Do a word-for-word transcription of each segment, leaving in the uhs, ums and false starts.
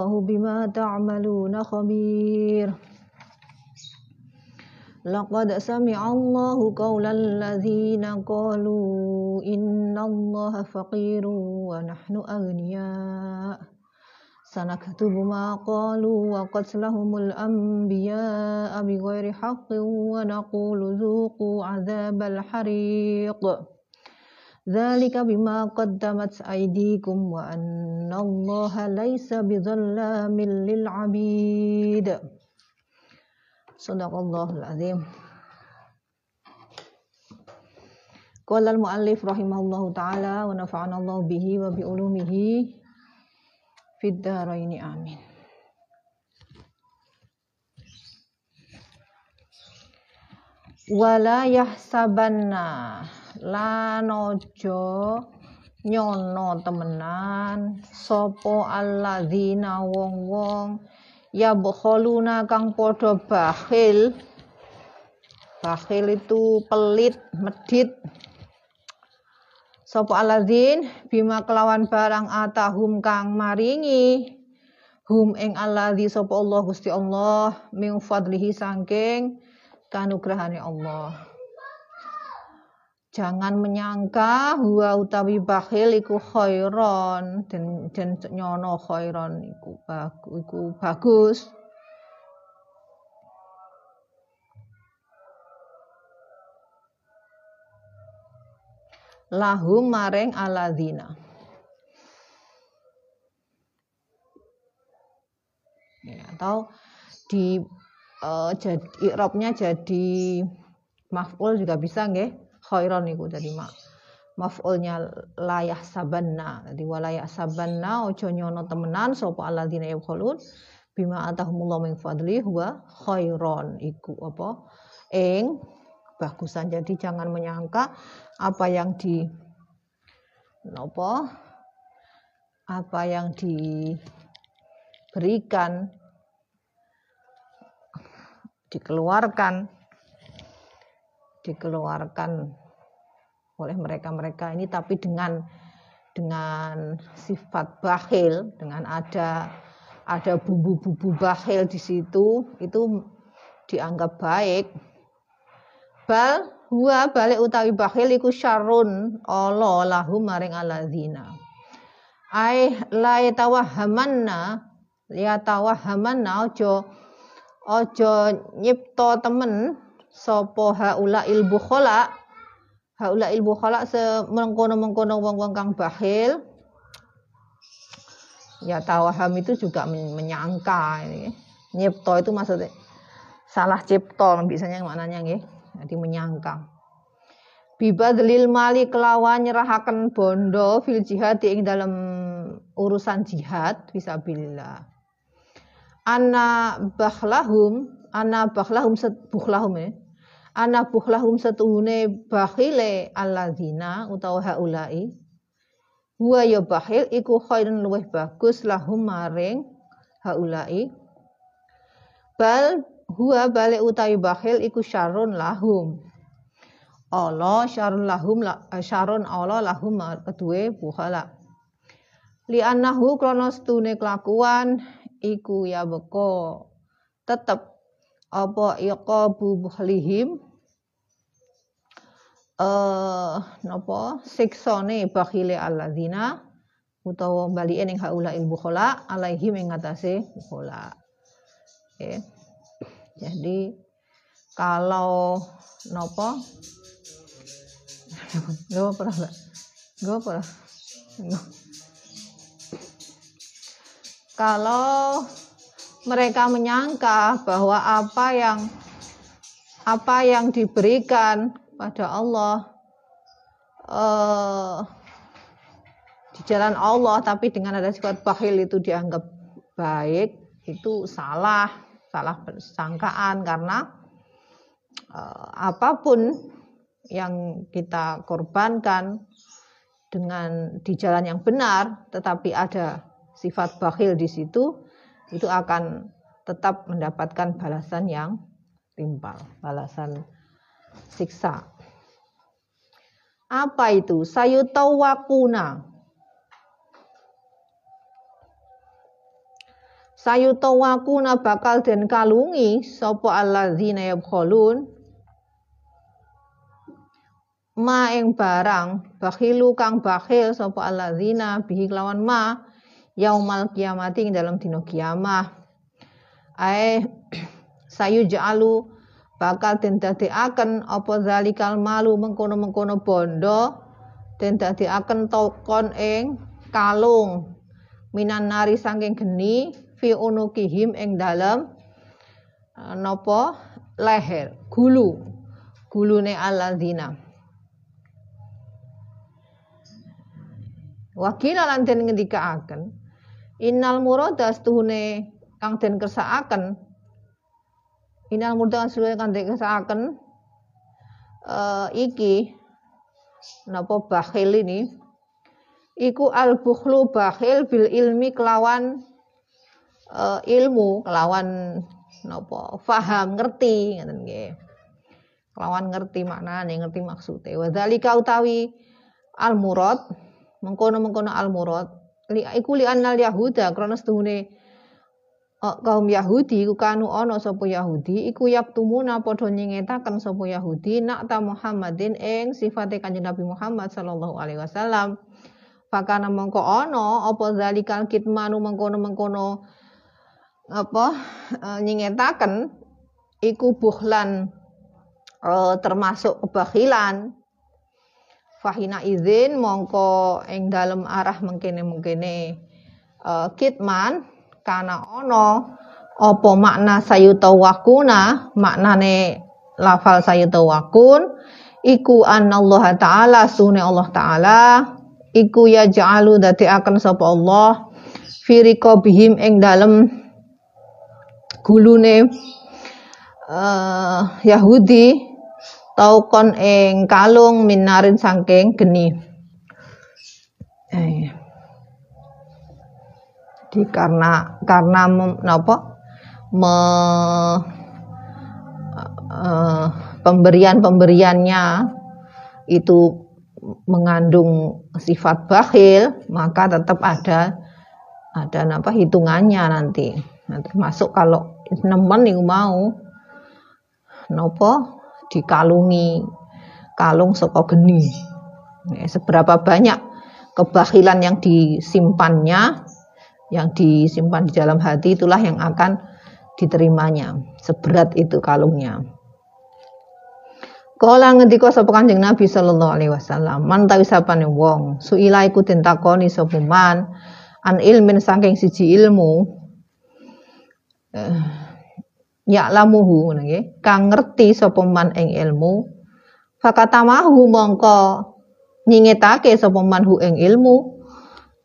Allahu bima ta'maluna khabir. Laqad sami'a Allahu qawlan ladzina qalu innallaha faqirun wa nahnu aghniya. Sanaktubu ma qalu wa qatlahumul anbiya bighairi haqqin wa naqulu zuqu 'adzabal hariq. Dzalika bima qaddamat aydikum wa annallaha laysa bidhallamin lil 'abid. Shadaqallahul azim. Qala al-muallif rahimahullahu taala wa nafa'ana Allah bihi wa bi ulumihi fid dharaini amin. Wala yahsabanna lan ojo nyono temenan sapa alladzina wong-wong ya bukholuna kang podo bakhil. Bakhil itu pelit, medit. Sopo aladzin bima kelawan barang atahum kang maringi hum ing aladzi sopo Allah Gusti Allah min fadlihi sangking kanugrahane Allah. Jangan menyangka huwa utawi bakhil iku khairon den, den nyono khairon iku iku bagus. Lahum maring aladzina. Ya, atau di uh, jadi i'rabnya jadi maf'ul juga bisa nggih. Khairon iku dadi mak maf'ulnya layah sabanna. Dadi walayah sabanna ojo nyono temenan sapa alladzina yaqulun bima atahumullahu min fadli huwa khairon iku apa ing bagusan. Jadi jangan menyangka apa yang di napa apa yang diberikan dikeluarkan dikeluarkan oleh mereka-mereka ini tapi dengan dengan sifat bakhil, dengan ada ada bumbu-bumbu bakhil di situ itu dianggap baik. Bal huwa balik utawi bakhil iku syarrun ala lahum maring aladzina. Ai la yatawahamanna yatawahamanna ojo ojo nyipto temen sopo haula ilbu kholak haula ilbu kholak semengkono-mengkono wong-wong kang bakhil ya tawaham itu juga menyangka ini. Nyipto itu maksudnya salah cipto biasanya maknanya nggih jadi menyangka bibadlil mali kelawan nyerahaken bondo fil jihad ing dalam urusan jihad fisabilillah anna bakhlahum ana bakhlahum set bukhlahum ya. Ana bukhlahum setuhune bakhile alladzina utawa haulai. Wa ya bakhil iku khairun luwih bagus lahum maring haulai. Bal huwa bali utawi bakhil iku syarrun lahum. Allah syarrun lahum la, syarrun Allah lahum kedue bukhala. Li annahu krana setune kelakuan iku ya beko tetep apa iqabu buhlihim eh napa siksane bakhile alladzina utawa balike ning haula il bukhala alaihim ing atase bukhala. Okay. Jadi kalau napa yo ora yo ora kalau mereka menyangka bahwa apa yang apa yang diberikan pada Allah eh, di jalan Allah tapi dengan ada sifat bakhil itu dianggap baik itu salah salah persangkaan karena eh, apapun yang kita korbankan dengan di jalan yang benar tetapi ada sifat bakhil di situ itu akan tetap mendapatkan balasan yang timpal, balasan siksa. Apa itu? Sayutawakuna. sayutawakuna bakal den kalungi sapa alladzina yabkhalun ma ing barang bakhilu kang bakhil sapa alladzina bihi lawan ma yaumal kiamati ing dalam dina kiamah ae sayuj'alu bakal den dadekaken apa zalikal malu mengkono-mengkono bondo den dadekaken tokon ing kalung minan nari saking geni fi unukihim ing dalem nopo leher gulu gulune alladzina wakil lan den ngendikaaken innal muradas tuhune kang den kersakaken innal muradas kang den kersakaken uh, iki nopo bakhil ini iku al bukhlu bakhil bil ilmi kelawan Uh, ilmu kelawan nopo faham ngerti ngeten nggih kelawan ngerti maknane ngerti maksude wa dzalika utawi al murad mengkono-mengkono al murad li iku li annal yahuda krana sedune uh, kaum Yahudi iku kanu ana sapa Yahudi iku yaktumuna padha nyengetaken sapa Yahudi nakta Muhammadin ing sifate kanjeng Nabi Muhammad sallallahu alaihi wasallam fakana mengko ana apa dzalikal kitmanu mengkono-mengkono apa nyengetaken iku buhlan e, termasuk kebakhilan fahina izin mongko ing dalem arah mengkene-mengkene e, kitman kana ono apa makna sayutawakuna maknane lafal sayutawakun iku anallaha ta'ala sunni Allah ta'ala iku yaj'alu dadi akan sapa Allah fi riqabihim ing dalem gulune uh, Yahudi taukon ing kalung minarin saking geni eh. Jadi karena karena apa me, uh, pemberian-pemberiannya itu mengandung sifat bakhil maka tetap ada ada apa hitungannya nanti. Nah, termasuk kalau nemen niku mau nopo dikalungi kalung saka geni. Nah, seberapa banyak kebakhilan yang disimpannya, yang disimpan di dalam hati itulah yang akan diterimanya. Seberat itu kalungnya. Kala ngendika sapa Kanjeng Nabi sallallahu alaihi wasallam, man tawisapane wong, suila iku tentakoni sapa man an ilmin saking siji ilmu Uh, ya lamuhu nggih kang ngerti sapa man ing ilmu fakatamahu mongko nyingetake sapa man hu ing ilmu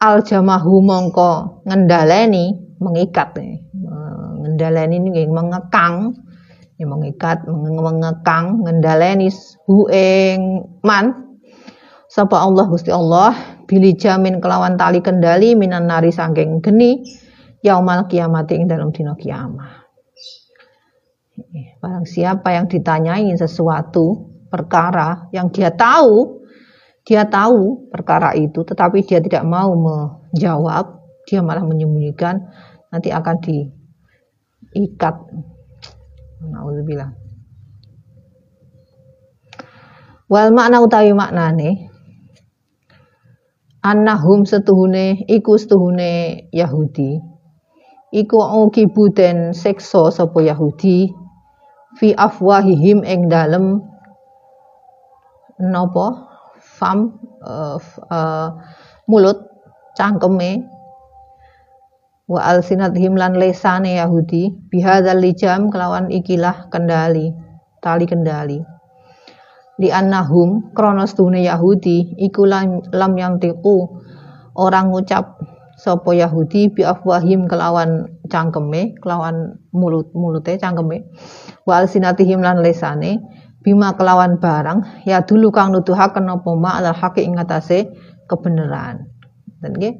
aljamahu mongko ngendhaleni mengikat uh, ngendhaleni nggih mengekang ya mengikat mengekang ngendhaleni hu ing man sapa Allah Gusti Allah bili jamin kelawan tali kendali minan nari saking geni yaumal kiamati ing dalam dina kiamah. Barang siapa yang ditanyain sesuatu perkara yang dia tahu, dia tahu perkara itu tetapi dia tidak mau menjawab, dia malah menyembunyikan, nanti akan diikat. Nauzubillah. Wal makna utawi maknane annahum setuhune iku setuhune Yahudi iku ukibu den siksa sapa Yahudi fi afwahihim ing dalem napa fam uh, uh, mulut cangkeme wa alsinatihim lan lesane Yahudi bihadzal lijam kelawan ikilah kendali tali kendali li annahum kronos dune Yahudi iku lam, lam yang tiku orang ngucap sopo Yahudi bi afwahim kelawan cangkeme kelawan mulut mulute cangkeme wal sinatihim lan lesane bima kelawan barang ya dulu kang nuduhaken apa ma al haqi ing atase kebenaran dan nggih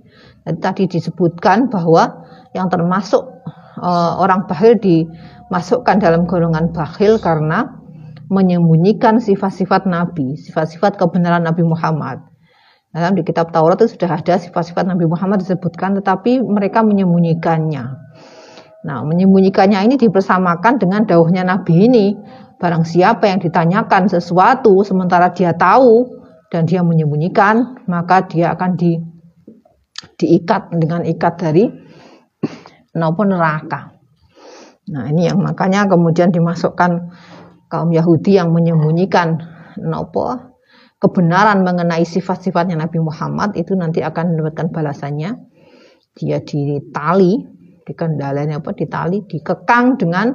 tadi disebutkan bahwa yang termasuk uh, orang bakhil dimasukkan dalam golongan bakhil karena menyembunyikan sifat-sifat nabi sifat-sifat kebenaran Nabi Muhammad. Dalam di kitab Taurat itu sudah ada sifat-sifat Nabi Muhammad disebutkan tetapi mereka menyembunyikannya. Nah, menyembunyikannya ini dipersamakan dengan dauhnya Nabi ini. Barang siapa yang ditanyakan sesuatu sementara dia tahu dan dia menyembunyikan, maka dia akan di, diikat dengan ikat dari maupun neraka. Nah, ini yang makanya kemudian dimasukkan kaum Yahudi yang menyembunyikan nopo kebenaran mengenai sifat-sifatnya Nabi Muhammad itu nanti akan mendapatkan balasannya. Dia ditali, dikendalinya apa? Ditali, dikekang dengan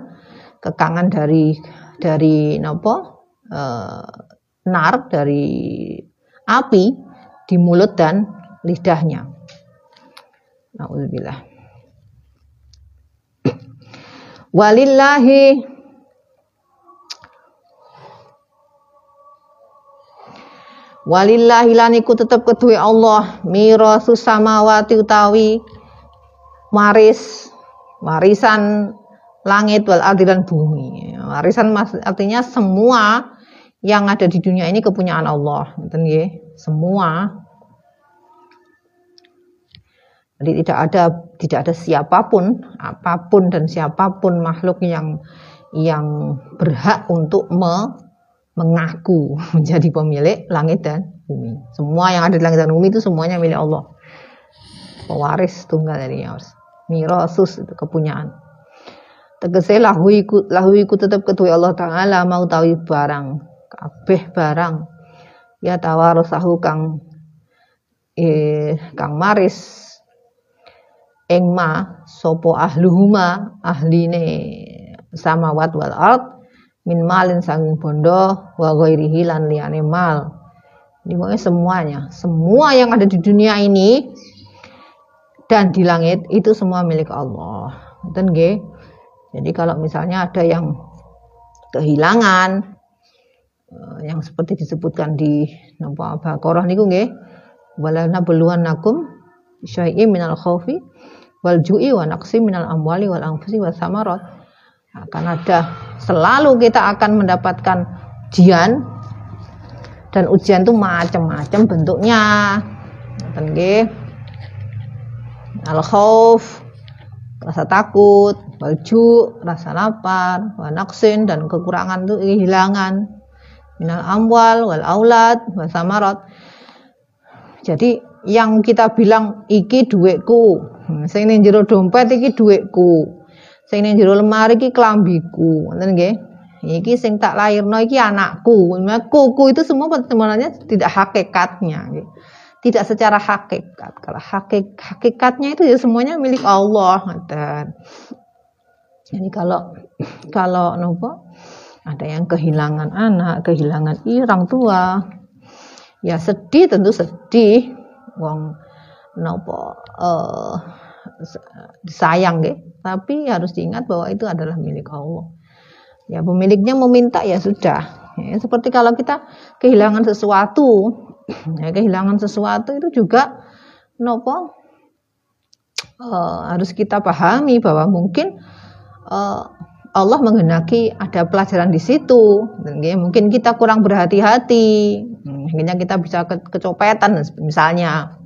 kekangan dari dari nopo e, nar dari api di mulut dan lidahnya. Nauzubillah. Walillahi Walillahi laniku tetap kedue Allah mirasus samawati utawi waris warisan langit wal ardi dan bumi. Warisan artinya semua yang ada di dunia ini kepunyaan Allah, ngoten nggih, semua. Jadi tidak ada tidak ada siapapun, apapun dan siapapun makhluk yang yang berhak untuk me mengaku menjadi pemilik langit dan bumi. Semua yang ada di langit dan bumi itu semuanya milik Allah. Pewaris tunggal dari Allah. Mirasus itu kepunyaan. Tegese lahu iku lahu iku tetep kedue Allah Taala mau tawi barang, kabeh barang ya tawarusahu kang eh kang maris ing ma sapa ahluhuma ahline samawat wal ard min malin sanging bondo wa ghairihi lan liyane mal. Ini pokoknya semuanya, semua yang ada di dunia ini dan di langit itu semua milik Allah. Ngoten nggih. Jadi kalau misalnya ada yang kehilangan yang seperti disebutkan di napa Baqarah niku nggih, wala nabluwannakum syai'im minal khaufi wal ju'i wa naqsim minal amwali wal anfusi was samarat. Akan ada, selalu kita akan mendapatkan ujian, dan ujian itu macam-macam bentuknya. Al-khauf, rasa takut, walju, rasa lapar, wanaksin dan kekurangan itu kehilangan, minal amwal wal aulad wal samarat. Jadi yang kita bilang iki duitku, sing ning jero dompet iki duitku, sing ning jero lemari iki klambiku, ngoten nggih. Iki sing tak lairno iki anakku. Kuku itu semua sebenarnya tidak hakikatnya, tidak secara hakikat. Kalau hakik hakikatnya itu ya semuanya milik Allah, ngoten. Jadi kalau kalau nopo ada yang kehilangan anak, kehilangan orang tua, ya sedih, tentu sedih. Wong nopo eh disayang nggih. Tapi harus diingat bahwa itu adalah milik Allah. Ya pemiliknya meminta ya sudah. Ya, seperti kalau kita kehilangan sesuatu, ya, kehilangan sesuatu itu juga nopo uh, harus kita pahami bahwa mungkin uh, Allah menghendaki ada pelajaran di situ. Mungkin kita kurang berhati-hati, akhirnya kita bisa ke kecopetan misalnya,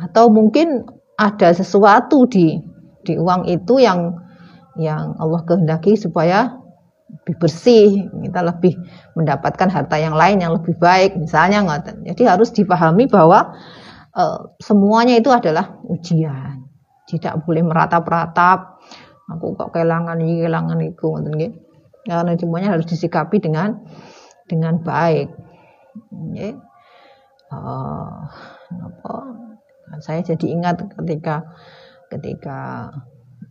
atau mungkin ada sesuatu di di uang itu yang yang Allah kehendaki supaya lebih bersih, kita lebih mendapatkan harta yang lain yang lebih baik misalnya, ngoten. Jadi harus dipahami bahwa e, semuanya itu adalah ujian, tidak boleh meratap-ratap aku kok kehilangan ini kehilangan itu, ngoten nggih. Karena semuanya harus disikapi dengan dengan baik, nggih. Eh apa saya jadi ingat ketika Ketika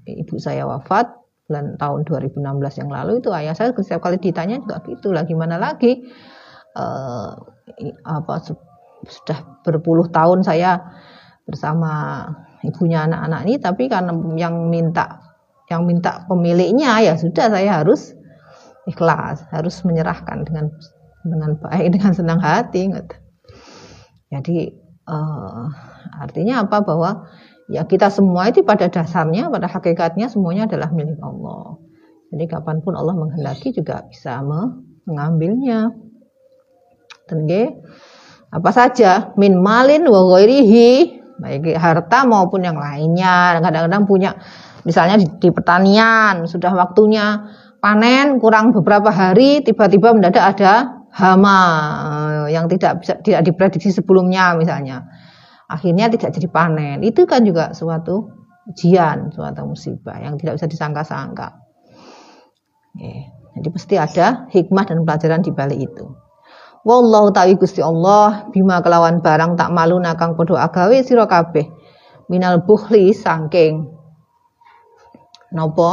ibu saya wafat bulan tahun dua ribu enam belas yang lalu, itu ayah saya setiap kali ditanya juga gitu lah, gimana lagi eh, apa sudah berpuluh tahun saya bersama ibunya anak-anak ini, tapi karena yang minta yang minta pemiliknya ya sudah, saya harus ikhlas, harus menyerahkan dengan dengan baik, dengan senang hati. Jadi eh, artinya apa, bahwa ya kita semua itu pada dasarnya, pada hakikatnya semuanya adalah milik Allah. Jadi kapanpun Allah menghendaki juga bisa mengambilnya. Tenge, apa saja, min malin wa ghairihi, baik harta maupun yang lainnya. Kadang-kadang punya Misalnya di, di pertanian, sudah waktunya panen, kurang beberapa hari, tiba-tiba mendadak ada hama yang tidak bisa tidak diprediksi sebelumnya misalnya. Akhirnya tidak jadi panen. Itu kan juga suatu ujian, suatu musibah yang tidak bisa disangka-sangka. Oke. Jadi pasti ada hikmah dan pelajaran di balik itu. Wallahu ta'ala Gusti Allah bima kelawan barang tak malu nakang podo agawe sira kabeh minal bukhli saking nopo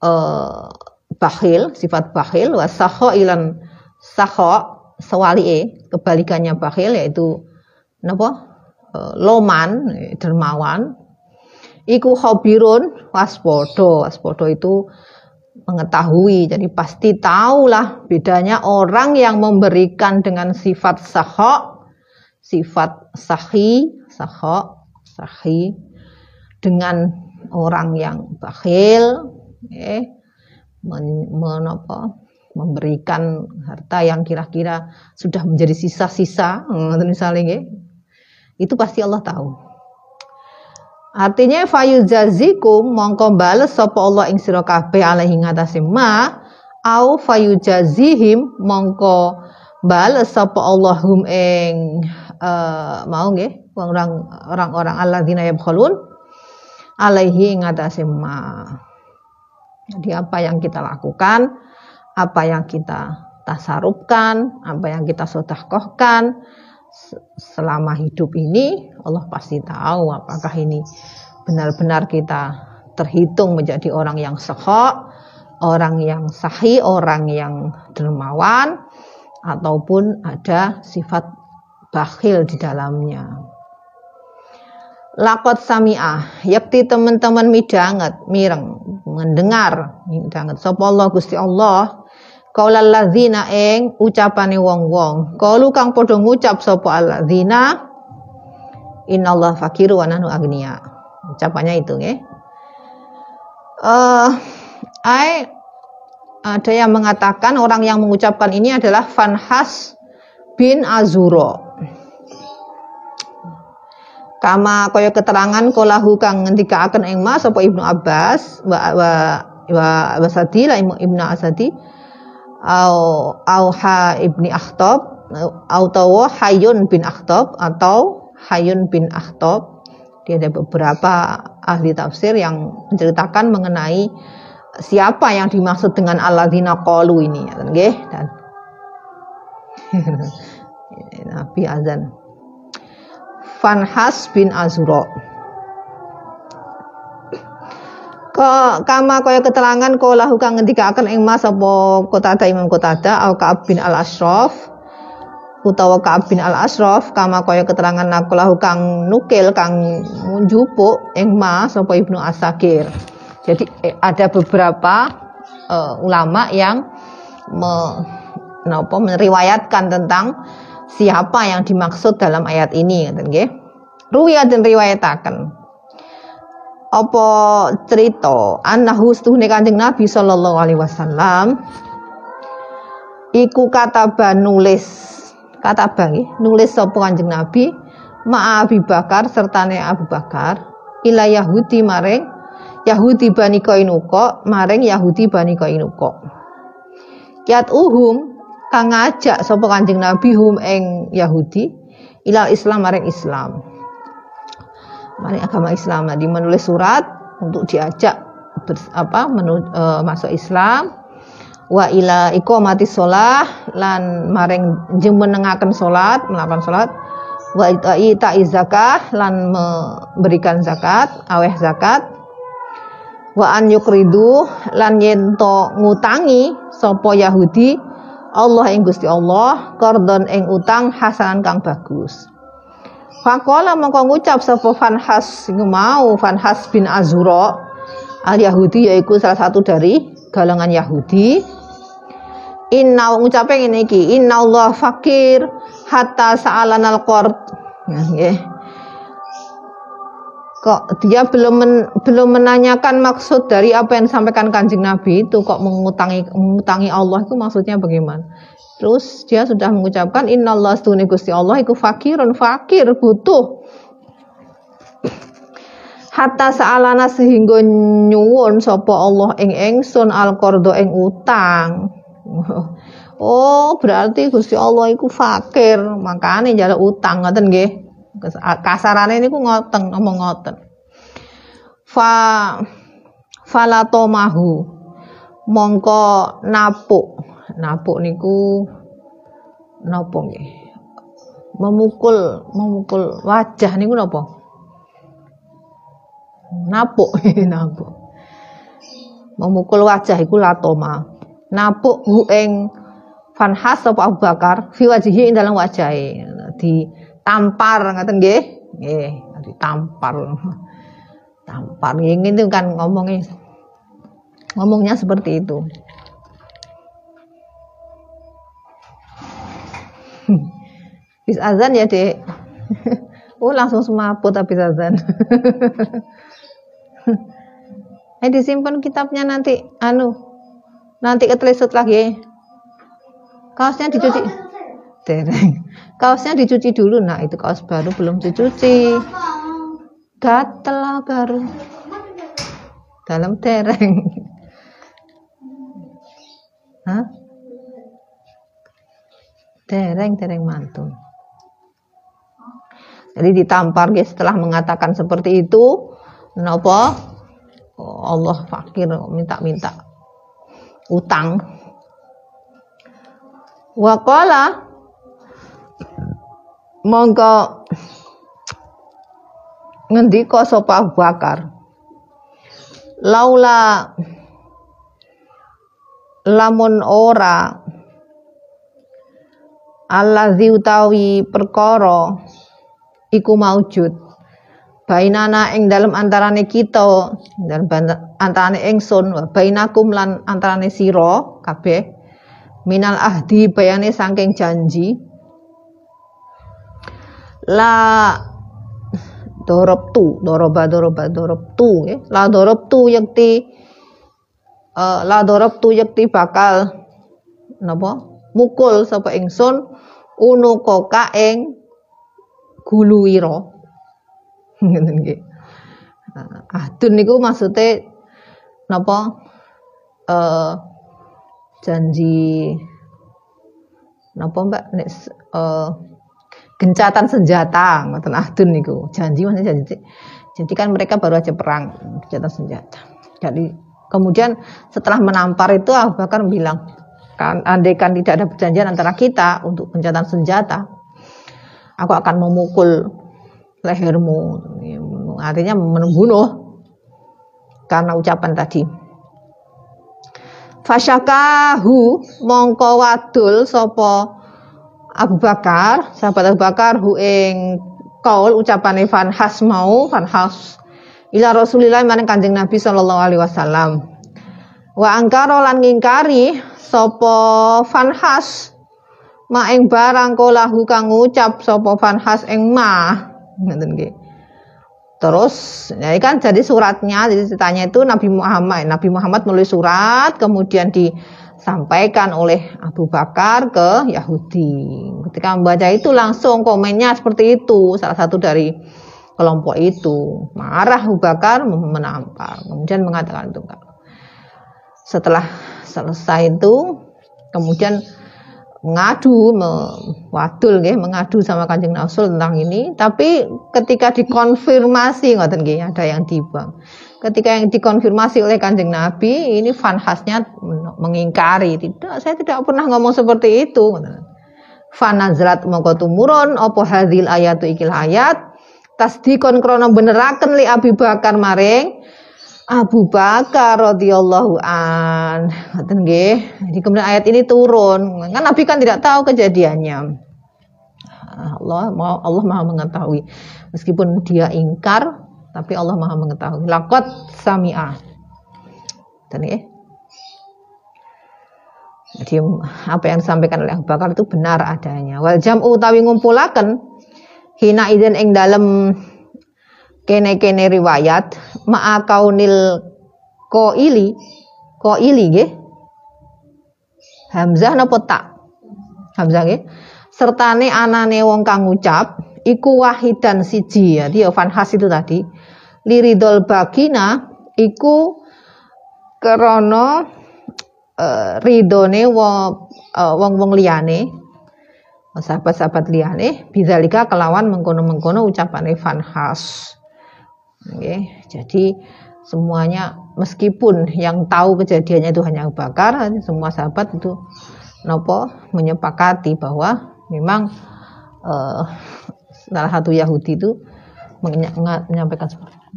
eh bakhil, sifat bakhil wasakho ilan sakho sewalie kebalikannya bakhil yaitu nopo e, loman dermawan iku khabirun waspodo. Waspodo itu mengetahui, jadi pasti tahulah bedanya orang yang memberikan dengan sifat sahok, sifat sahi, sahok, sahi, dengan orang yang bakhil, eh, men, men, apa, memberikan harta yang kira-kira sudah menjadi sisa-sisa, misalnya, eh, itu pasti Allah tahu. Artinya fayujazikum mongko bales sapa Allah ing sira kabeh alaihi ngatasi ma au fayujazihim mongko bales sapa Allah hum ing uh, mau nggih orang-orang alladzina yabkhulun alaihi ngatasi ma. Jadi apa yang kita lakukan, apa yang kita tasarupkan, apa yang kita sedekahkan selama hidup ini Allah pasti tahu apakah ini benar-benar kita terhitung menjadi orang yang sahok, orang yang sahi, orang yang dermawan, ataupun ada sifat bakhil di dalamnya. Lakot sami'ah yakti teman-teman midanget mireng mendengar midanget sapa Allah Gusti Allah kaulal ladzina ing ucapane wong-wong kalu kang padha ngucap sapa alladzina innallaha fakiru wa nahnu agniya ucapannya itu nggih eh uh, ada yang mengatakan orang yang mengucapkan ini adalah Fanhas bin Azura kama kaya keterangan kolahu kang ngendikaaken ing ma sapa Ibnu Abbas wa wa, wa Asadi la Ibnu Asadi au auha ibni Akhtab atau Hayyun bin Akhtab atau Hayyun bin Akhtab. Dia ada beberapa ahli tafsir yang menceritakan mengenai siapa yang dimaksud dengan alladzina qalu ini nggih dan Nabi azan Fanhas bin Azura Ka kama kaya keterangan kala hukang ngendikaaken ing mas apa Qatadah Imam Qatadah au Ka'ab bin Al-Ashraf utawa Ka'ab bin Al-Ashraf kama kaya keterangan kala hukang nukil kang njupuk ing mas apa Ibnu Asakir. Jadi ada beberapa uh, ulama yang me, napa meriwayatkan tentang siapa yang dimaksud dalam ayat ini ngoten nggih. Ruwiyat den riwayataken apa cerita annahu stuhne Kanjeng Nabi sallallahu alaihi wasallam iku kataba nulis kataba nggih nulis sapa Kanjeng Nabi ma'a Abi Bakar sertane Abu Bakar ila Yahudi maring Yahudi Bani Qainuqa maring Yahudi Bani Qainuqa yat uhum kang ngajak sapa Kanjeng Nabi hum ing Yahudi ila Islam maring Islam mari agama Islam di menulis surat untuk diajak ber, apa menu, e, masuk Islam wa ila iqamati shalah lan maring jumenengaken salat melakukan salat wa ita'iz zakah lan memberikan zakat aweh zakat wa an yukridu lan yen to ngutangi sapa Yahudi Allah ing Gusti Allah qardon ing utang hasanan kang bagus. Faqala mongko ngucap sapa Fanhas sing mau Fanhas bin Azura al-Yahudi yaiku salah satu dari golongan Yahudi. Inna ngucape ngene iki, innallaha fakir hatta sa'alanal qard. Nggih. Kok dia belum men, belum menanyakan maksud dari apa yang disampaikan Kanjeng Nabi itu kok mengutangi mengutangi Allah itu maksudnya bagaimana? Terus dia sudah mengucapkan innallaha astuhni Gusti Allah iku fakirun fakir butuh Hatta sa'alana sehingga nyuwun sapa Allah ing ingsun al-qardo ing utang. Oh, berarti Gusti Allah iku fakir, makane njaluk utang ngoten nggih. Kasarane niku ngoten, ngomong ngoten. Fa falatomahu. Mongko napuk. Napuk niku napa nggih? Memukul, memukul wajah niku napa? Napuk, napuk. Memukul wajah iku latoma. Napuk hu ing fanhas sapa Abu Bakar fi wajihi ing dalam wajahe. Ditampar ngoten nggih. Nggih, ditampar. Tampar ngene itu kan ngomongnya. Ngomongnya seperti itu. Bis azan ya, Dek. Oh, langsung semaput habis azan. Eh, disimpan kitabnya nanti anu. Nanti ketelesut lagi. Kaosnya dicuci. Dereng. Kaosnya dicuci dulu. Nah, itu kaos baru belum dicuci. Gatel baru. Dalam dereng. Hah? Dereng, dereng mantun. Jadi ditampar, guys, setelah mengatakan seperti itu, kenapa? Oh, Allah fakir, minta-minta utang. Waqala mongko ngendika sapa Abu Bakar. Laula lamun ora allazi utawi perkara iku maujud bainana ing dalem antarane kita dan antarane ingsun wa bainakum lan antarane sira kabeh minal ahdi bayane saking janji la dorobtu doroba doroba dorobtu eh. la dorobtu yakti uh, la dorobtu yakti bakal napa mukul sapa ingsun unu koka ing guluwira. Ngeten nggih. Ahdun niku maksude napa? Eh janji napa, Mbak? Nek eh gencatan senjata, ngoten ahdun niku. Janji maksudnya janji. Jadi kan mereka baru aja perang, gencatan senjata. Jadi kemudian setelah menampar itu Abu Bakar bilang, kan andaikan tidak ada perjanjian antara kita untuk gencatan senjata, aku akan memukul lehermu, artinya membunuh karena ucapan tadi. Fasyakahu mongko wadul sapa Abu Bakar, sahabat Abu Bakar hu ing kaul ucapane fanhas mau fanhas ila Rasulillah maring Kanjeng Nabi sallallahu alaihi wasallam. Wa angkara lan ngingkari sapa fanhas maing barang kolahu kang ngucap sapa fanhas ing ma ngoten nggih. Terus ya kan jadi suratnya, jadi ceritanya itu Nabi Muhammad Nabi Muhammad menulis surat kemudian disampaikan oleh Abu Bakar ke Yahudi. Ketika membaca itu langsung komennya seperti itu, salah satu dari kelompok itu marah Abu Bakar menampar kemudian mengatakan itu. Setelah selesai itu kemudian mengadu, wadul nggih, mengadu sama Kanjeng Rasul tentang ini, tapi ketika dikonfirmasi ngoten nggih, ada yang dibang. Ketika yang dikonfirmasi oleh Kanjeng Nabi, ini fanhasnya mengingkari, tidak, saya tidak pernah ngomong seperti itu. Fanazrat mongko tumurun apa hadhil ayatu ikil ayat tasdikon krana beneraken li Abi Bakar maring Abu Bakar radhiyallahu an. Ngoten nggih. Jadi kemudian ayat ini turun. Kan Nabi kan tidak tahu kejadiannya. Allah Allah Maha mengetahui. Meskipun dia ingkar, tapi Allah Maha mengetahui. Laqad sami'a. Ngoten nggih. Jadi apa yang disampaikan oleh Abu Bakar itu benar adanya. Wal jam'u utawi ngumpulaken hina idzin ing dalem kene-kene riwayat ma'a kaunil qaili qaili nggih hamzah napa tak hamzah nggih sertane anane wong kang ngucap iku wahidan siji ya fanhas itu tadi liridol bakina iku krana uh, ridone wong uh, wong liyane, sahabat-sahabat liyane, bizalika kelawan mengkono-mengkono ucapane fanhas. Okay. Jadi semuanya, meskipun yang tahu kejadiannya itu hanya Abu Bakar, semua sahabat itu nopo menyepakati bahwa memang uh, salah satu Yahudi itu menyampaikan seperti itu.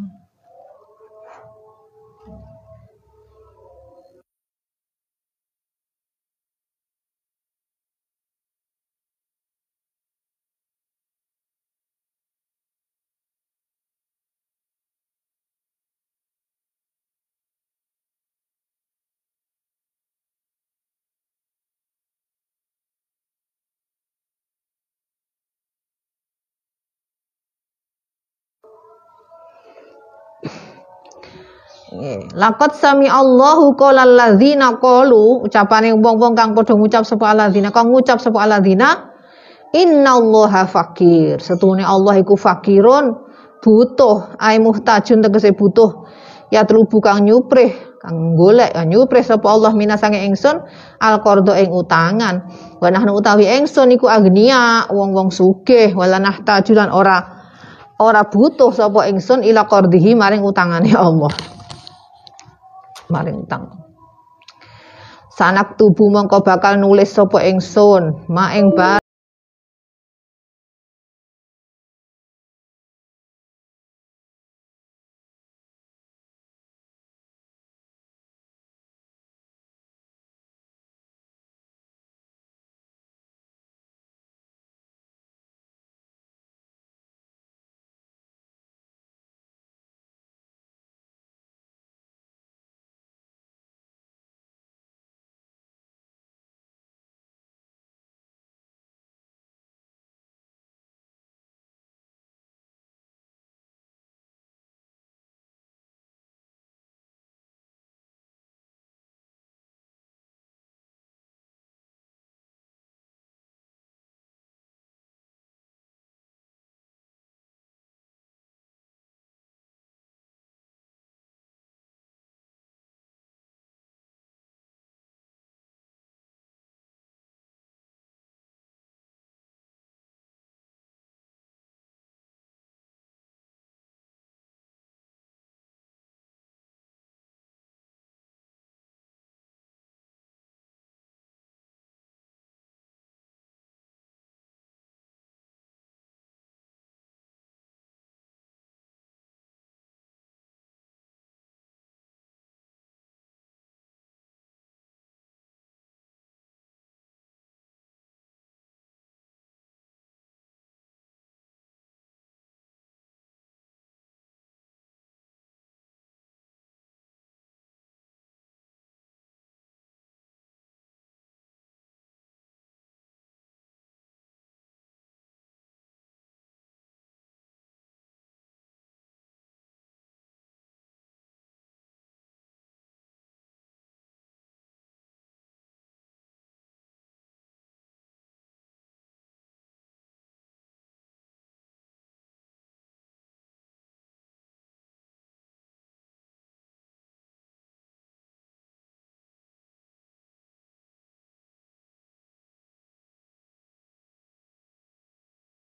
Laqad sami Allahu qaulal ladzina qalu, ucapane wong-wong kang padha ngucap sapa alladzina, kang ngucap sapa alladzina innallaha fakir. Setune Allah iku fakirun, butuh, ai muhtajun tegese butuh, ya trubu kang nyuprih, kang golek, nyuprih sapa Allah minasange ingsun alqardo ing utangan. Wa nahnu utawi ingsun iku agnia, wong-wong sugih, wala nahtajulan ora ora butuh sapa ingsun ila qardihi maring utangane Allah. Maring utang sanak tubuh mongko bakal nulis sapa ingsun ma ing